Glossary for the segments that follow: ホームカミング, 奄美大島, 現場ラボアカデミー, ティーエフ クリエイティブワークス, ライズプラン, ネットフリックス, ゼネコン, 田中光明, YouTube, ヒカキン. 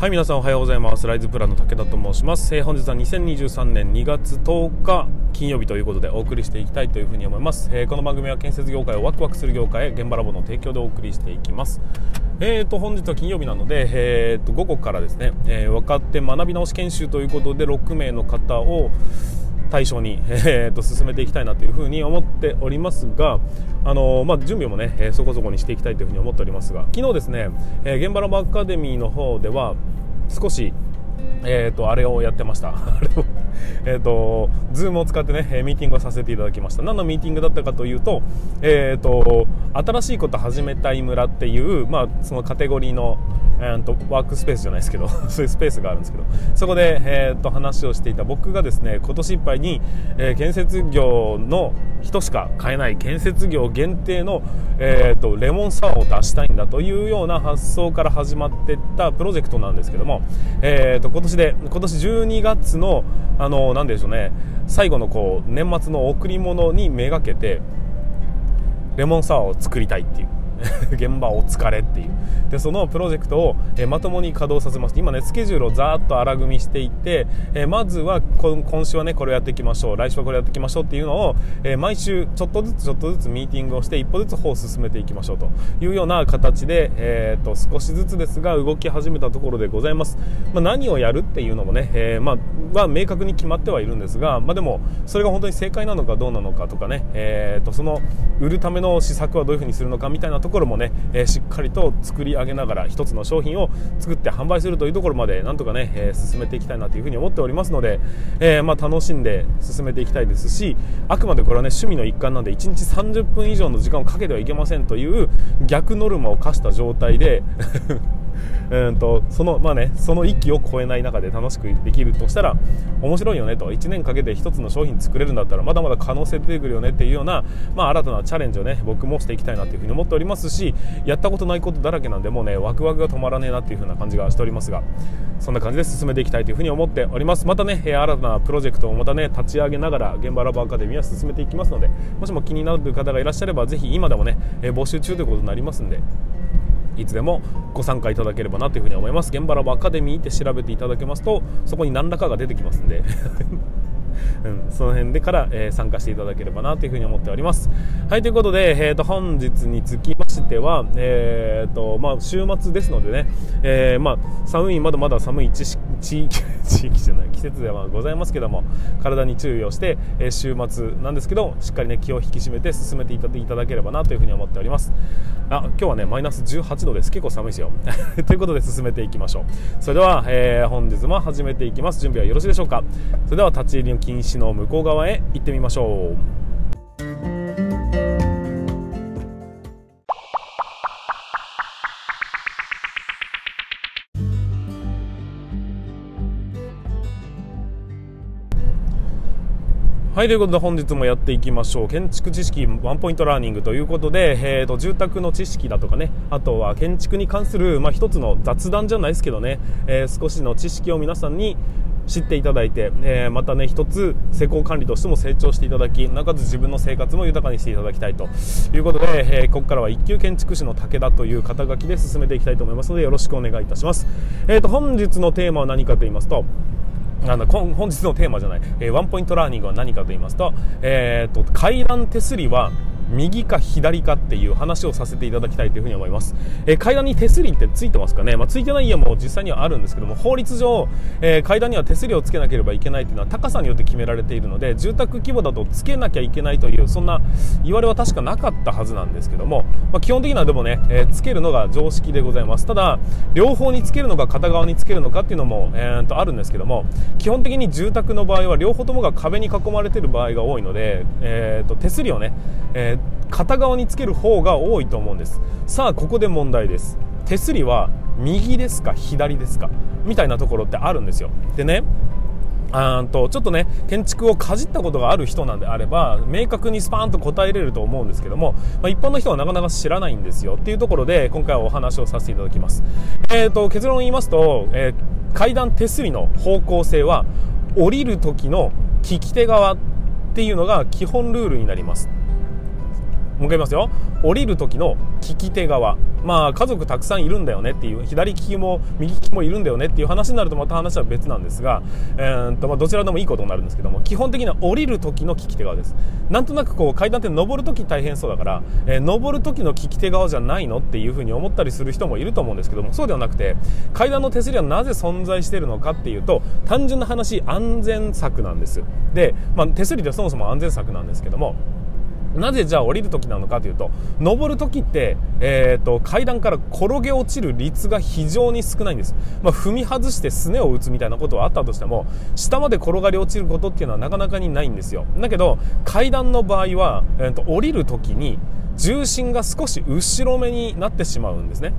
はい、皆さんおはようございます。ライズプランの武田と申します。本日は2023年2月10日金曜日ということでお送りしていきたいというふうに思います。この番組は建設業界をワクワクする業界へ現場ラボの提供でお送りしていきます。本日は金曜日なので、午後からですね、若手学び直し研修ということで6名の方を対象に、進めていきたいなというふうに思っておりますが、準備もね、そこそこにしていきたいというふうに思っておりますが、昨日ですね、現場ラボアカデミーの方では少し、あれをやってましたZoom を使ってねミーティングをさせていただきました。何のミーティングだったかというと、新しいこと始めたい村っていう、そのカテゴリーのワークスペースじゃないですけどそういうスペースがあるんですけど、そこで、話をしていた僕がですね、今年いっぱいに、建設業の人しか買えない建設業限定の、レモンサワーを出したいんだというような発想から始まっていったプロジェクトなんですけども、今年12月の何でしょうね、最後のこう年末の贈り物にめがけてレモンサワーを作りたいっていう現場お疲れっていうで、そのプロジェクトをまともに稼働させます。今ねスケジュールをざーっと荒組みしていって、まずは今週はねこれをやっていきましょう、来週はこれをやっていきましょうっていうのを、毎週ちょっとずつミーティングをして一歩ずつ歩を進めていきましょうというような形で、少しずつですが動き始めたところでございます。何をやるっていうのもね、は明確に決まってはいるんですが、でもそれが本当に正解なのかどうなのかとかね、その売るための施策はどういうふうにするのかみたいなところもね、しっかりと作り上げながら一つの商品を作って販売するというところまでなんとかね、進めていきたいなというふうに思っておりますので、楽しんで進めていきたいですし、あくまでこれはね趣味の一環なんで1日30分以上の時間をかけてはいけませんという逆ノルマを課した状態でその域を超えない中で楽しくできるとしたら面白いよねと、1年かけて一つの商品作れるんだったらまだまだ可能性出てくるよねっていうような、新たなチャレンジをね僕もしていきたいなというふうに思っておりますし、やったことないことだらけなんでもうねワクワクが止まらねえなというふうな感じがしておりますが、そんな感じで進めていきたいというふうに思っております。またね新たなプロジェクトをまたね立ち上げながら現場ラボアカデミーは進めていきますので、もしも気になる方がいらっしゃればぜひ今でもね募集中ということになりますので、いつでもご参加いただければなというふうに思います。現場ラボアカデミーって調べていただけますとそこに何らかが出てきますんでその辺でから、参加していただければなというふうに思っております。はい、ということで、本日につきましては、週末ですのでね、寒い、まだまだ寒い地域じゃない季節ではございますけども、体に注意をして、週末なんですけどしっかりね気を引き締めて進めていただければなというふうに思っております。今日はねマイナス18度です。結構寒いですよということで進めていきましょう。それでは、本日も始めていきます。準備はよろしいでしょうか。それでは立ち入りの禁止の向こう側へ行ってみましょう。はい、ということで本日もやっていきましょう。建築知識ワンポイントラーニングということで、住宅の知識だとかね、あとは建築に関する、一つの雑談じゃないですけどね、少しの知識を皆さんに知っていただいて、またね一つ施工管理としても成長していただき、なおかつ自分の生活も豊かにしていただきたいということで、ここからは一級建築士の武田という肩書きで進めていきたいと思いますのでよろしくお願いいたします。本日のテーマは何かと言いますと、本日のテーマじゃない、ワンポイントラーニングは何かと言いますと、階段手すりは右か左かっていう話をさせていただきたいというふうに思います。階段に手すりってついてますかね。ついてない家も実際にはあるんですけども、法律上、階段には手すりをつけなければいけないというのは高さによって決められているので、住宅規模だとつけなきゃいけないというそんな言われは確かなかったはずなんですけども、基本的にはでもね、つけるのが常識でございます。ただ両方につけるのか片側につけるのかっていうのも、あるんですけども、基本的に住宅の場合は両方ともが壁に囲まれている場合が多いので、手すりをね、片側につける方が多いと思うんです。さあここで問題です。手すりは右ですか左ですかみたいなところってあるんですよ。でね、ちょっとね建築をかじったことがある人なんであれば明確にスパーンと答えれると思うんですけども、一般の人はなかなか知らないんですよっていうところで今回はお話をさせていただきます。結論を言いますと、階段手すりの方向性は降りる時の利き手側っていうのが基本ルールになります。もう一回言いますよ。降りる時の利き手側、まあ家族たくさんいるんだよねっていう、左利きも右利きもいるんだよねっていう話になるとまた話は別なんですが、まあどちらでもいいことになるんですけども、基本的には降りる時の利き手側です。なんとなくこう階段って登る時大変そうだから、登る時の利き手側じゃないのっていうふうに思ったりする人もいると思うんですけども、そうではなくて、階段の手すりはなぜ存在しているのかっていうと、単純な話、安全策なんです。で、まあ、手すりでそもそも安全策なんですけども、なぜじゃあ降りる時なのかというと、登る時って、階段から転げ落ちる率が非常に少ないんです。まあ、踏み外してすねを打つみたいなことはあったとしても、下まで転がり落ちることっていうのはなかなかにないんですよ。だけど階段の場合は、降りる時に重心が少し後ろめになってしまうんですね。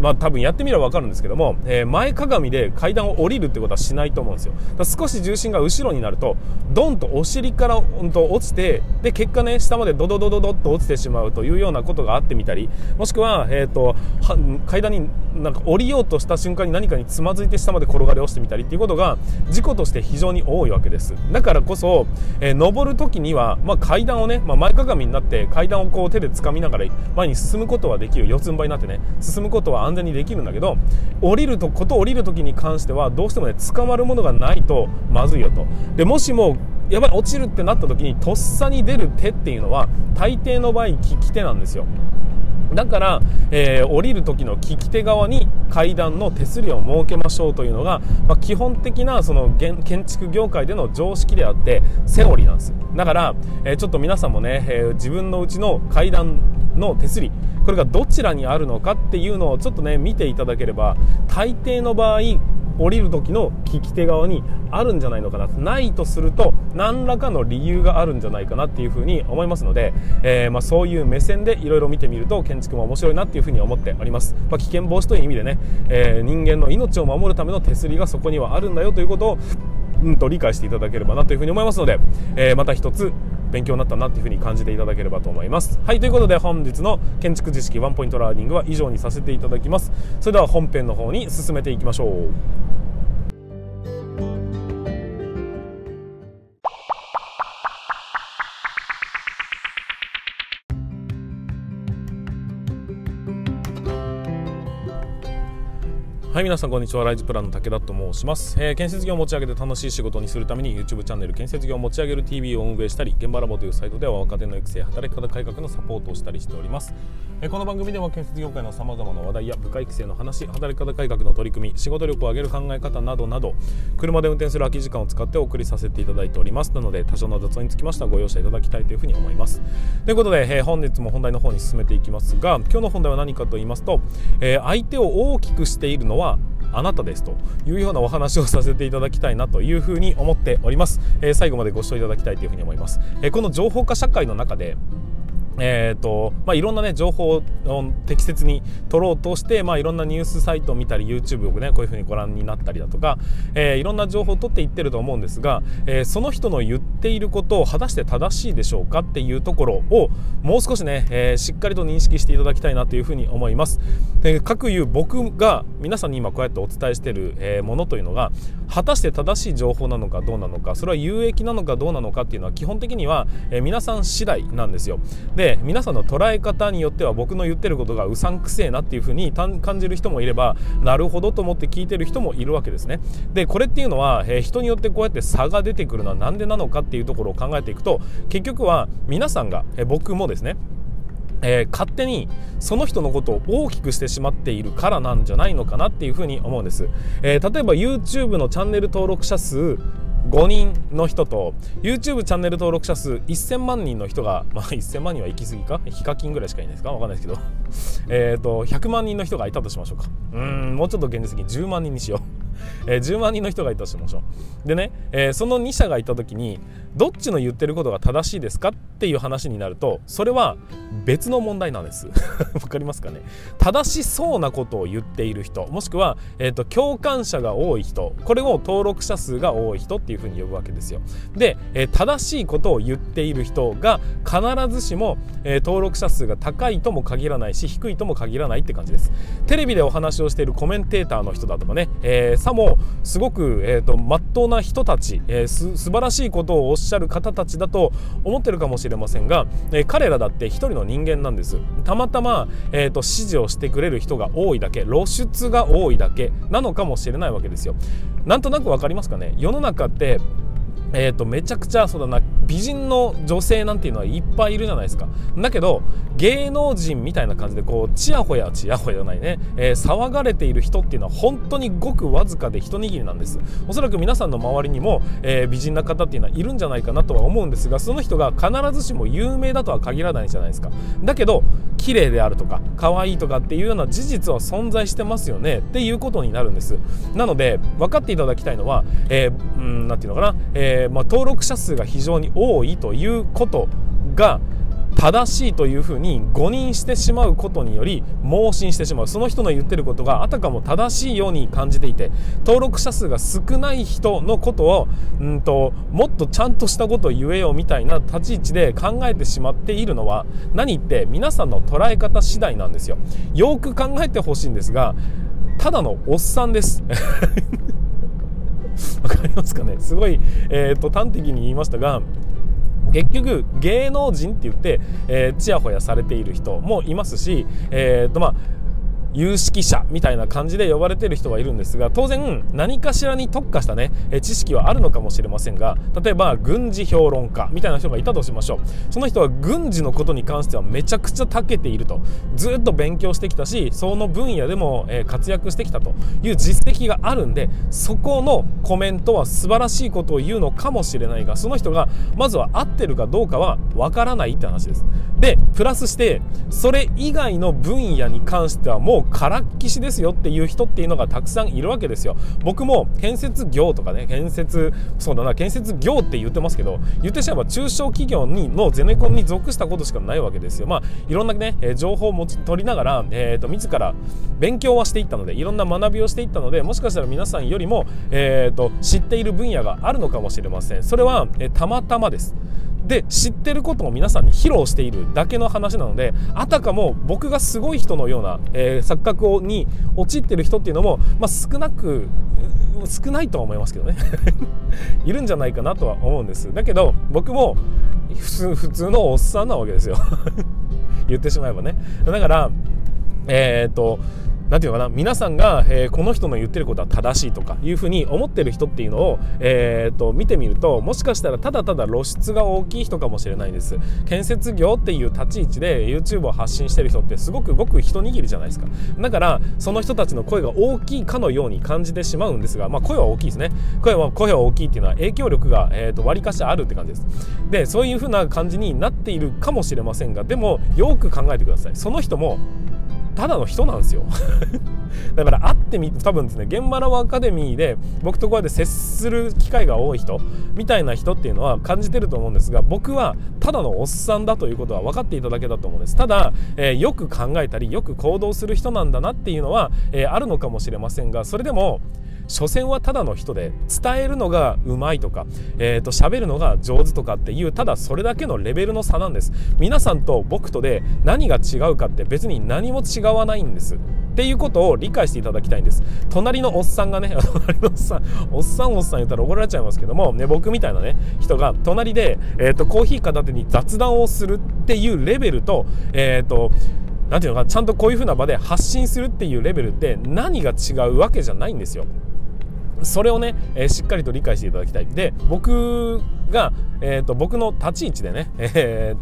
多分やってみれば分かるんですけども、前かがみで階段を降りるってことはしないと思うんですよ。だ少し重心が後ろになると、ドンとお尻から落ちて、で結果ね、下までドドドドドッと落ちてしまうというようなことがあってみたり、もしくは、階段になんか降りようとした瞬間に何かにつまずいて下まで転がり落ちてみたりっていうことが事故として非常に多いわけです。だからこそ、登る時には、まあ、階段をね、まあ、前かがみになって階段をこう手で掴みながら前に進むことはできる。四つん這いになってね、進むことは安全にできるんだけど、降りる時に関してはどうしてもね、捕まるものがないとまずいよと。でもしもやばい、落ちるってなった時にとっさに出る手っていうのは大抵の場合利き手なんですよ。だから、降りる時の利き手側に階段の手すりを設けましょうというのが、まあ、基本的なその建築業界での常識であってセオリーなんです。だから、ちょっと皆さんもね、自分のうちの階段の手すり、これがどちらにあるのかっていうのをちょっとね見ていただければ、大抵の場合降りる時の利き手側にあるんじゃないのかな、ないとすると何らかの理由があるんじゃないかなっていうふうに思いますので、まあそういう目線でいろいろ見てみると建築も面白いなっていうふうに思っております。まあ、危険防止という意味でね、人間の命を守るための手すりがそこにはあるんだよということを理解していただければなというふうに思いますので、また一つ勉強になったなというふうに感じていただければと思います。はい、ということで本日の建築知識ワンポイントラーニングは以上にさせていただきます。それでは本編の方に進めていきましょう。はい、皆さんこんにちは。ライズプランの武田と申します。建設業を持ち上げて楽しい仕事にするために YouTube チャンネル建設業を持ち上げる TV を運営したり、現場ラボというサイトでは若手の育成、働き方改革のサポートをしたりしております。この番組では建設業界のさまざまな話題や部下育成の話、働き方改革の取り組み、仕事力を上げる考え方などなど、車で運転する空き時間を使ってお送りさせていただいております。なので多少の雑音につきましてはご容赦いただきたいというふうに思います。ということで、本日も本題の方に進めていきますが、今日の本題は何かと言いますと、相手を大きくしているのはあなたですというようなお話をさせていただきたいなというふうに思っております。最後までご視聴いただきたいというふうに思います。この情報化社会の中でいろんな、ね、情報を適切に取ろうとして、いろんなニュースサイトを見たり YouTube を、ね、こういう風にご覧になったりだとか、いろんな情報を取っていってると思うんですが、その人の言っていることを果たして正しいでしょうかっていうところをもう少しね、しっかりと認識していただきたいなという風に思います。各いう僕が皆さんに今こうやってお伝えしている、ものというのが果たして正しい情報なのかどうなのか、それは有益なのかどうなのかっていうのは基本的には、皆さん次第なんですよ。で、皆さんの捉え方によっては僕の言ってることがうさんくせえなっていう風に感じる人もいれば、なるほどと思って聞いてる人もいるわけですね。でこれっていうのは、人によってこうやって差が出てくるのはなんでなのかっていうところを考えていくと、結局は皆さんが、僕もですね、勝手にその人のことを大きくしてしまっているからなんじゃないのかなっていうふうに思うんです。例えば YouTube のチャンネル登録者数5人の人と YouTube チャンネル登録者数1000万人の人が、1000万人は行き過ぎか、ヒカキンぐらいしかいないですか、わかんないですけど、100万人の人がいたとしましょうか。もうちょっと現実的に10万人にしよう。10万人の人がいたとしましょう。でね、その2社がいた時にどっちの言ってることが正しいですかっていう話になると、それは別の問題なんですわかりますかね。正しそうなことを言っている人、もしくは、共感者が多い人、これを登録者数が多い人っていうふうに呼ぶわけですよ。で、正しいことを言っている人が必ずしも、登録者数が高いとも限らないし低いとも限らないって感じです。テレビでお話をしているコメンテーターの人だとかね、さもすごく真っ当な人たち、素晴らしいことをおっしゃる方たちだと思ってるかもしれませんが、彼らだって一人の人間なんです。たまたま、指示をしてくれる人が多いだけ、露出が多いだけなのかもしれないわけですよ。なんとなくわかりますかね。世の中ってめちゃくちゃそうだな、美人の女性なんていうのはいっぱいいるじゃないですか。だけど芸能人みたいな感じでこうちやほやないね、騒がれている人っていうのは本当にごくわずかで一握りなんです。おそらく皆さんの周りにも、美人な方っていうのはいるんじゃないかなとは思うんですが、その人が必ずしも有名だとは限らないじゃないですか。だけど綺麗であるとか可愛いとかっていうような事実は存在してますよねっていうことになるんです。なので分かっていただきたいのは、なんていうのかな、登録者数が非常に多いということが正しいというふうに誤認してしまうことにより妄信してしまう。その人の言ってることがあたかも正しいように感じていて、登録者数が少ない人のことをもっとちゃんとしたことを言えよみたいな立ち位置で考えてしまっているのは、何って皆さんの捉え方次第なんですよ。よく考えてほしいんですが、ただのおっさんですわかりますかね。すごい、端的に言いましたが、結局芸能人って言って、ちやほやされている人もいますし、有識者みたいな感じで呼ばれている人はいるんですが、当然何かしらに特化したね、知識はあるのかもしれませんが、例えば軍事評論家みたいな人がいたとしましょう。その人は軍事のことに関してはめちゃくちゃ長けていると、ずっと勉強してきたし、その分野でも活躍してきたという実績があるんで、そこのコメントは素晴らしいことを言うのかもしれないが、その人がまずは合ってるかどうかはわからないって話です。でプラスしてそれ以外の分野に関してはもうからっきしですよっていう人っていうのがたくさんいるわけですよ。僕も建設業とかね、建設業って言ってますけど、言ってしまえば中小企業のゼネコンに属したことしかないわけですよ。いろんなね、情報を取りながら、自ら勉強はしていったので、いろんな学びをしていったので、もしかしたら皆さんよりも、知っている分野があるのかもしれません。それは、たまたまです。で知ってることを皆さんに披露しているだけの話なので、あたかも僕がすごい人のような、錯覚に陥ってる人っていうのも、少ないとは思いますけどねいるんじゃないかなとは思うんです。だけど僕も普通のおっさんなわけですよ言ってしまえばね。だからなんていうのかな、皆さんが、この人の言ってることは正しいとかいうふうに思ってる人っていうのを、見てみると、もしかしたらただただ露出が大きい人かもしれないです。建設業っていう立ち位置で YouTube を発信してる人ってすごくごく一握りじゃないですか。だからその人たちの声が大きいかのように感じてしまうんですが、声は大きいですね。声は大きいっていうのは影響力が、割かしあるって感じです。でそういうふうな感じになっているかもしれませんが、でもよく考えてください。その人もただの人なんですよだから多分ですね、現場ラボアカデミーで僕とこうやって接する機会が多い人みたいな人っていうのは感じてると思うんですが、僕はただのおっさんだということは分かっていただけたと思うんです。ただ、よく考えたりよく行動する人なんだなっていうのは、あるのかもしれませんが、それでも所詮はただの人で、伝えるのがうまいとか、喋るのが上手とかっていう、ただそれだけのレベルの差なんです。皆さんと僕とで何が違うかって別に何も違わないんですっていうことを理解していただきたいんです。隣のおっさんがねおっさん言ったら怒られちゃいますけども、僕みたいなね人が隣で、コーヒー片手に雑談をするっていうレベルと、なんていうのか、ちゃんとこういう風な場で発信するっていうレベルって何が違うわけじゃないんですよ。それをね、しっかりと理解していただきたい。で僕が、僕の立ち位置でね、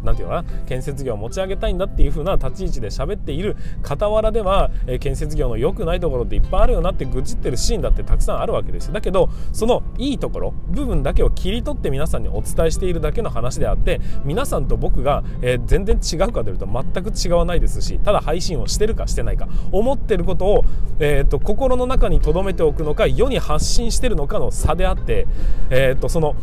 なんていうのかな、建設業を持ち上げたいんだっていう風な立ち位置で喋っている傍らでは、建設業の良くないところっていっぱいあるよなって愚痴ってるシーンだってたくさんあるわけですよ。だけどそのいいところ部分だけを切り取って皆さんにお伝えしているだけの話であって、皆さんと僕が、全然違うかというと全く違わないですし、ただ配信をしてるかしてないか、思ってることを、心の中に留めておくのか世に発信してるのかの差であって、その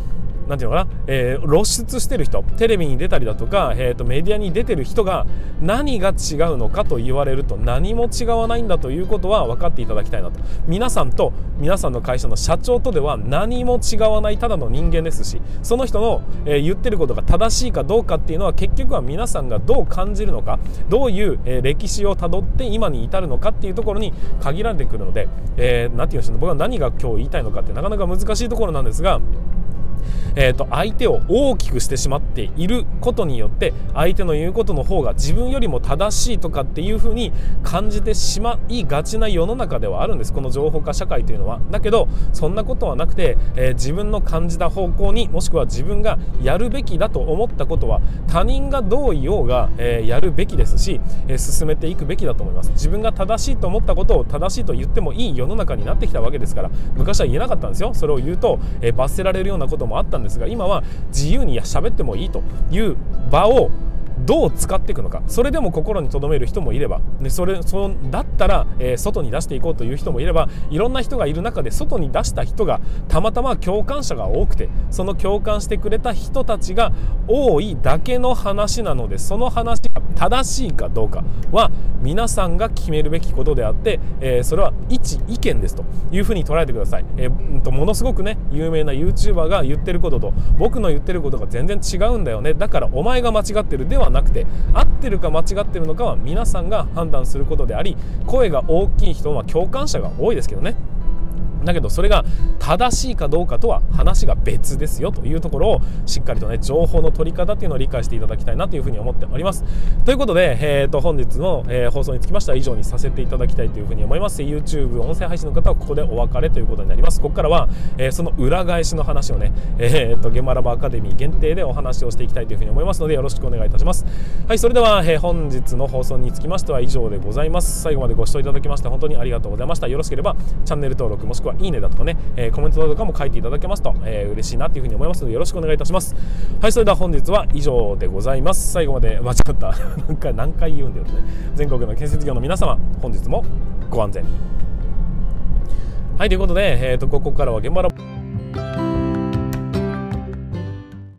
なんていうのかな、露出してる人、テレビに出たりだとか、メディアに出てる人が何が違うのかと言われると何も違わないんだということは分かっていただきたいなと。皆さんと皆さんの会社の社長とでは何も違わないただの人間ですし、その人の、言ってることが正しいかどうかっていうのは結局は皆さんがどう感じるのか、どういう、歴史をたどって今に至るのかっていうところに限られてくるので、なんて言うんでしょうね、僕は何が今日言いたいのかってなかなか難しいところなんですが、相手を大きくしてしまっていることによって相手の言うことの方が自分よりも正しいとかっていう風に感じてしまいがちな世の中ではあるんです、この情報化社会というのは。だけどそんなことはなくて、自分の感じた方向に、もしくは自分がやるべきだと思ったことは他人がどう言おうが、やるべきですし、進めていくべきだと思います。自分が正しいと思ったことを正しいと言ってもいい世の中になってきたわけですから、昔は言えなかったんですよ。それを言うと、罰せられるようなこともあったんですが、今は自由に喋ってもいいという場をどう使っていくのか、それでも心に留める人もいれば、でそれだったら、外に出していこうという人もいれば、いろんな人がいる中で外に出した人がたまたま共感者が多くて、その共感してくれた人たちが多いだけの話なので、その話が正しいかどうかは皆さんが決めるべきことであって、それは一意見ですというふうに捉えてください。ものすごくね、有名な YouTuber が言ってることと僕の言ってることが全然違うんだよね、だからお前が間違ってるではなくて、合ってるか間違ってるのかは皆さんが判断することであり、声が大きい人は共感者が多いですけどね。だけどそれが正しいかどうかとは話が別ですよというところをしっかりとね、情報の取り方っていうのを理解していただきたいなというふうに思っております。ということで、本日の、放送につきましては以上にさせていただきたいというふうに思います。 YouTube 音声配信の方はここでお別れということになります。ここからは、その裏返しの話をね、ゲマラボアカデミー限定でお話をしていきたいというふうに思いますので、よろしくお願いいたします。はい、それでは、本日の放送につきましては以上でございます。最後までご視聴いただきまして本当にありがとうございました。よろしければチャンネル登録もしくはいいねだとかね、コメントだとかも書いていただけますと、嬉しいなというふうに思いますので、よろしくお願いいたします。はい、それでは本日は以上でございます。最後まで間違った何回言うんだよね。全国の建設業の皆様、本日もご安全に。はい、ということで、ここからは現場の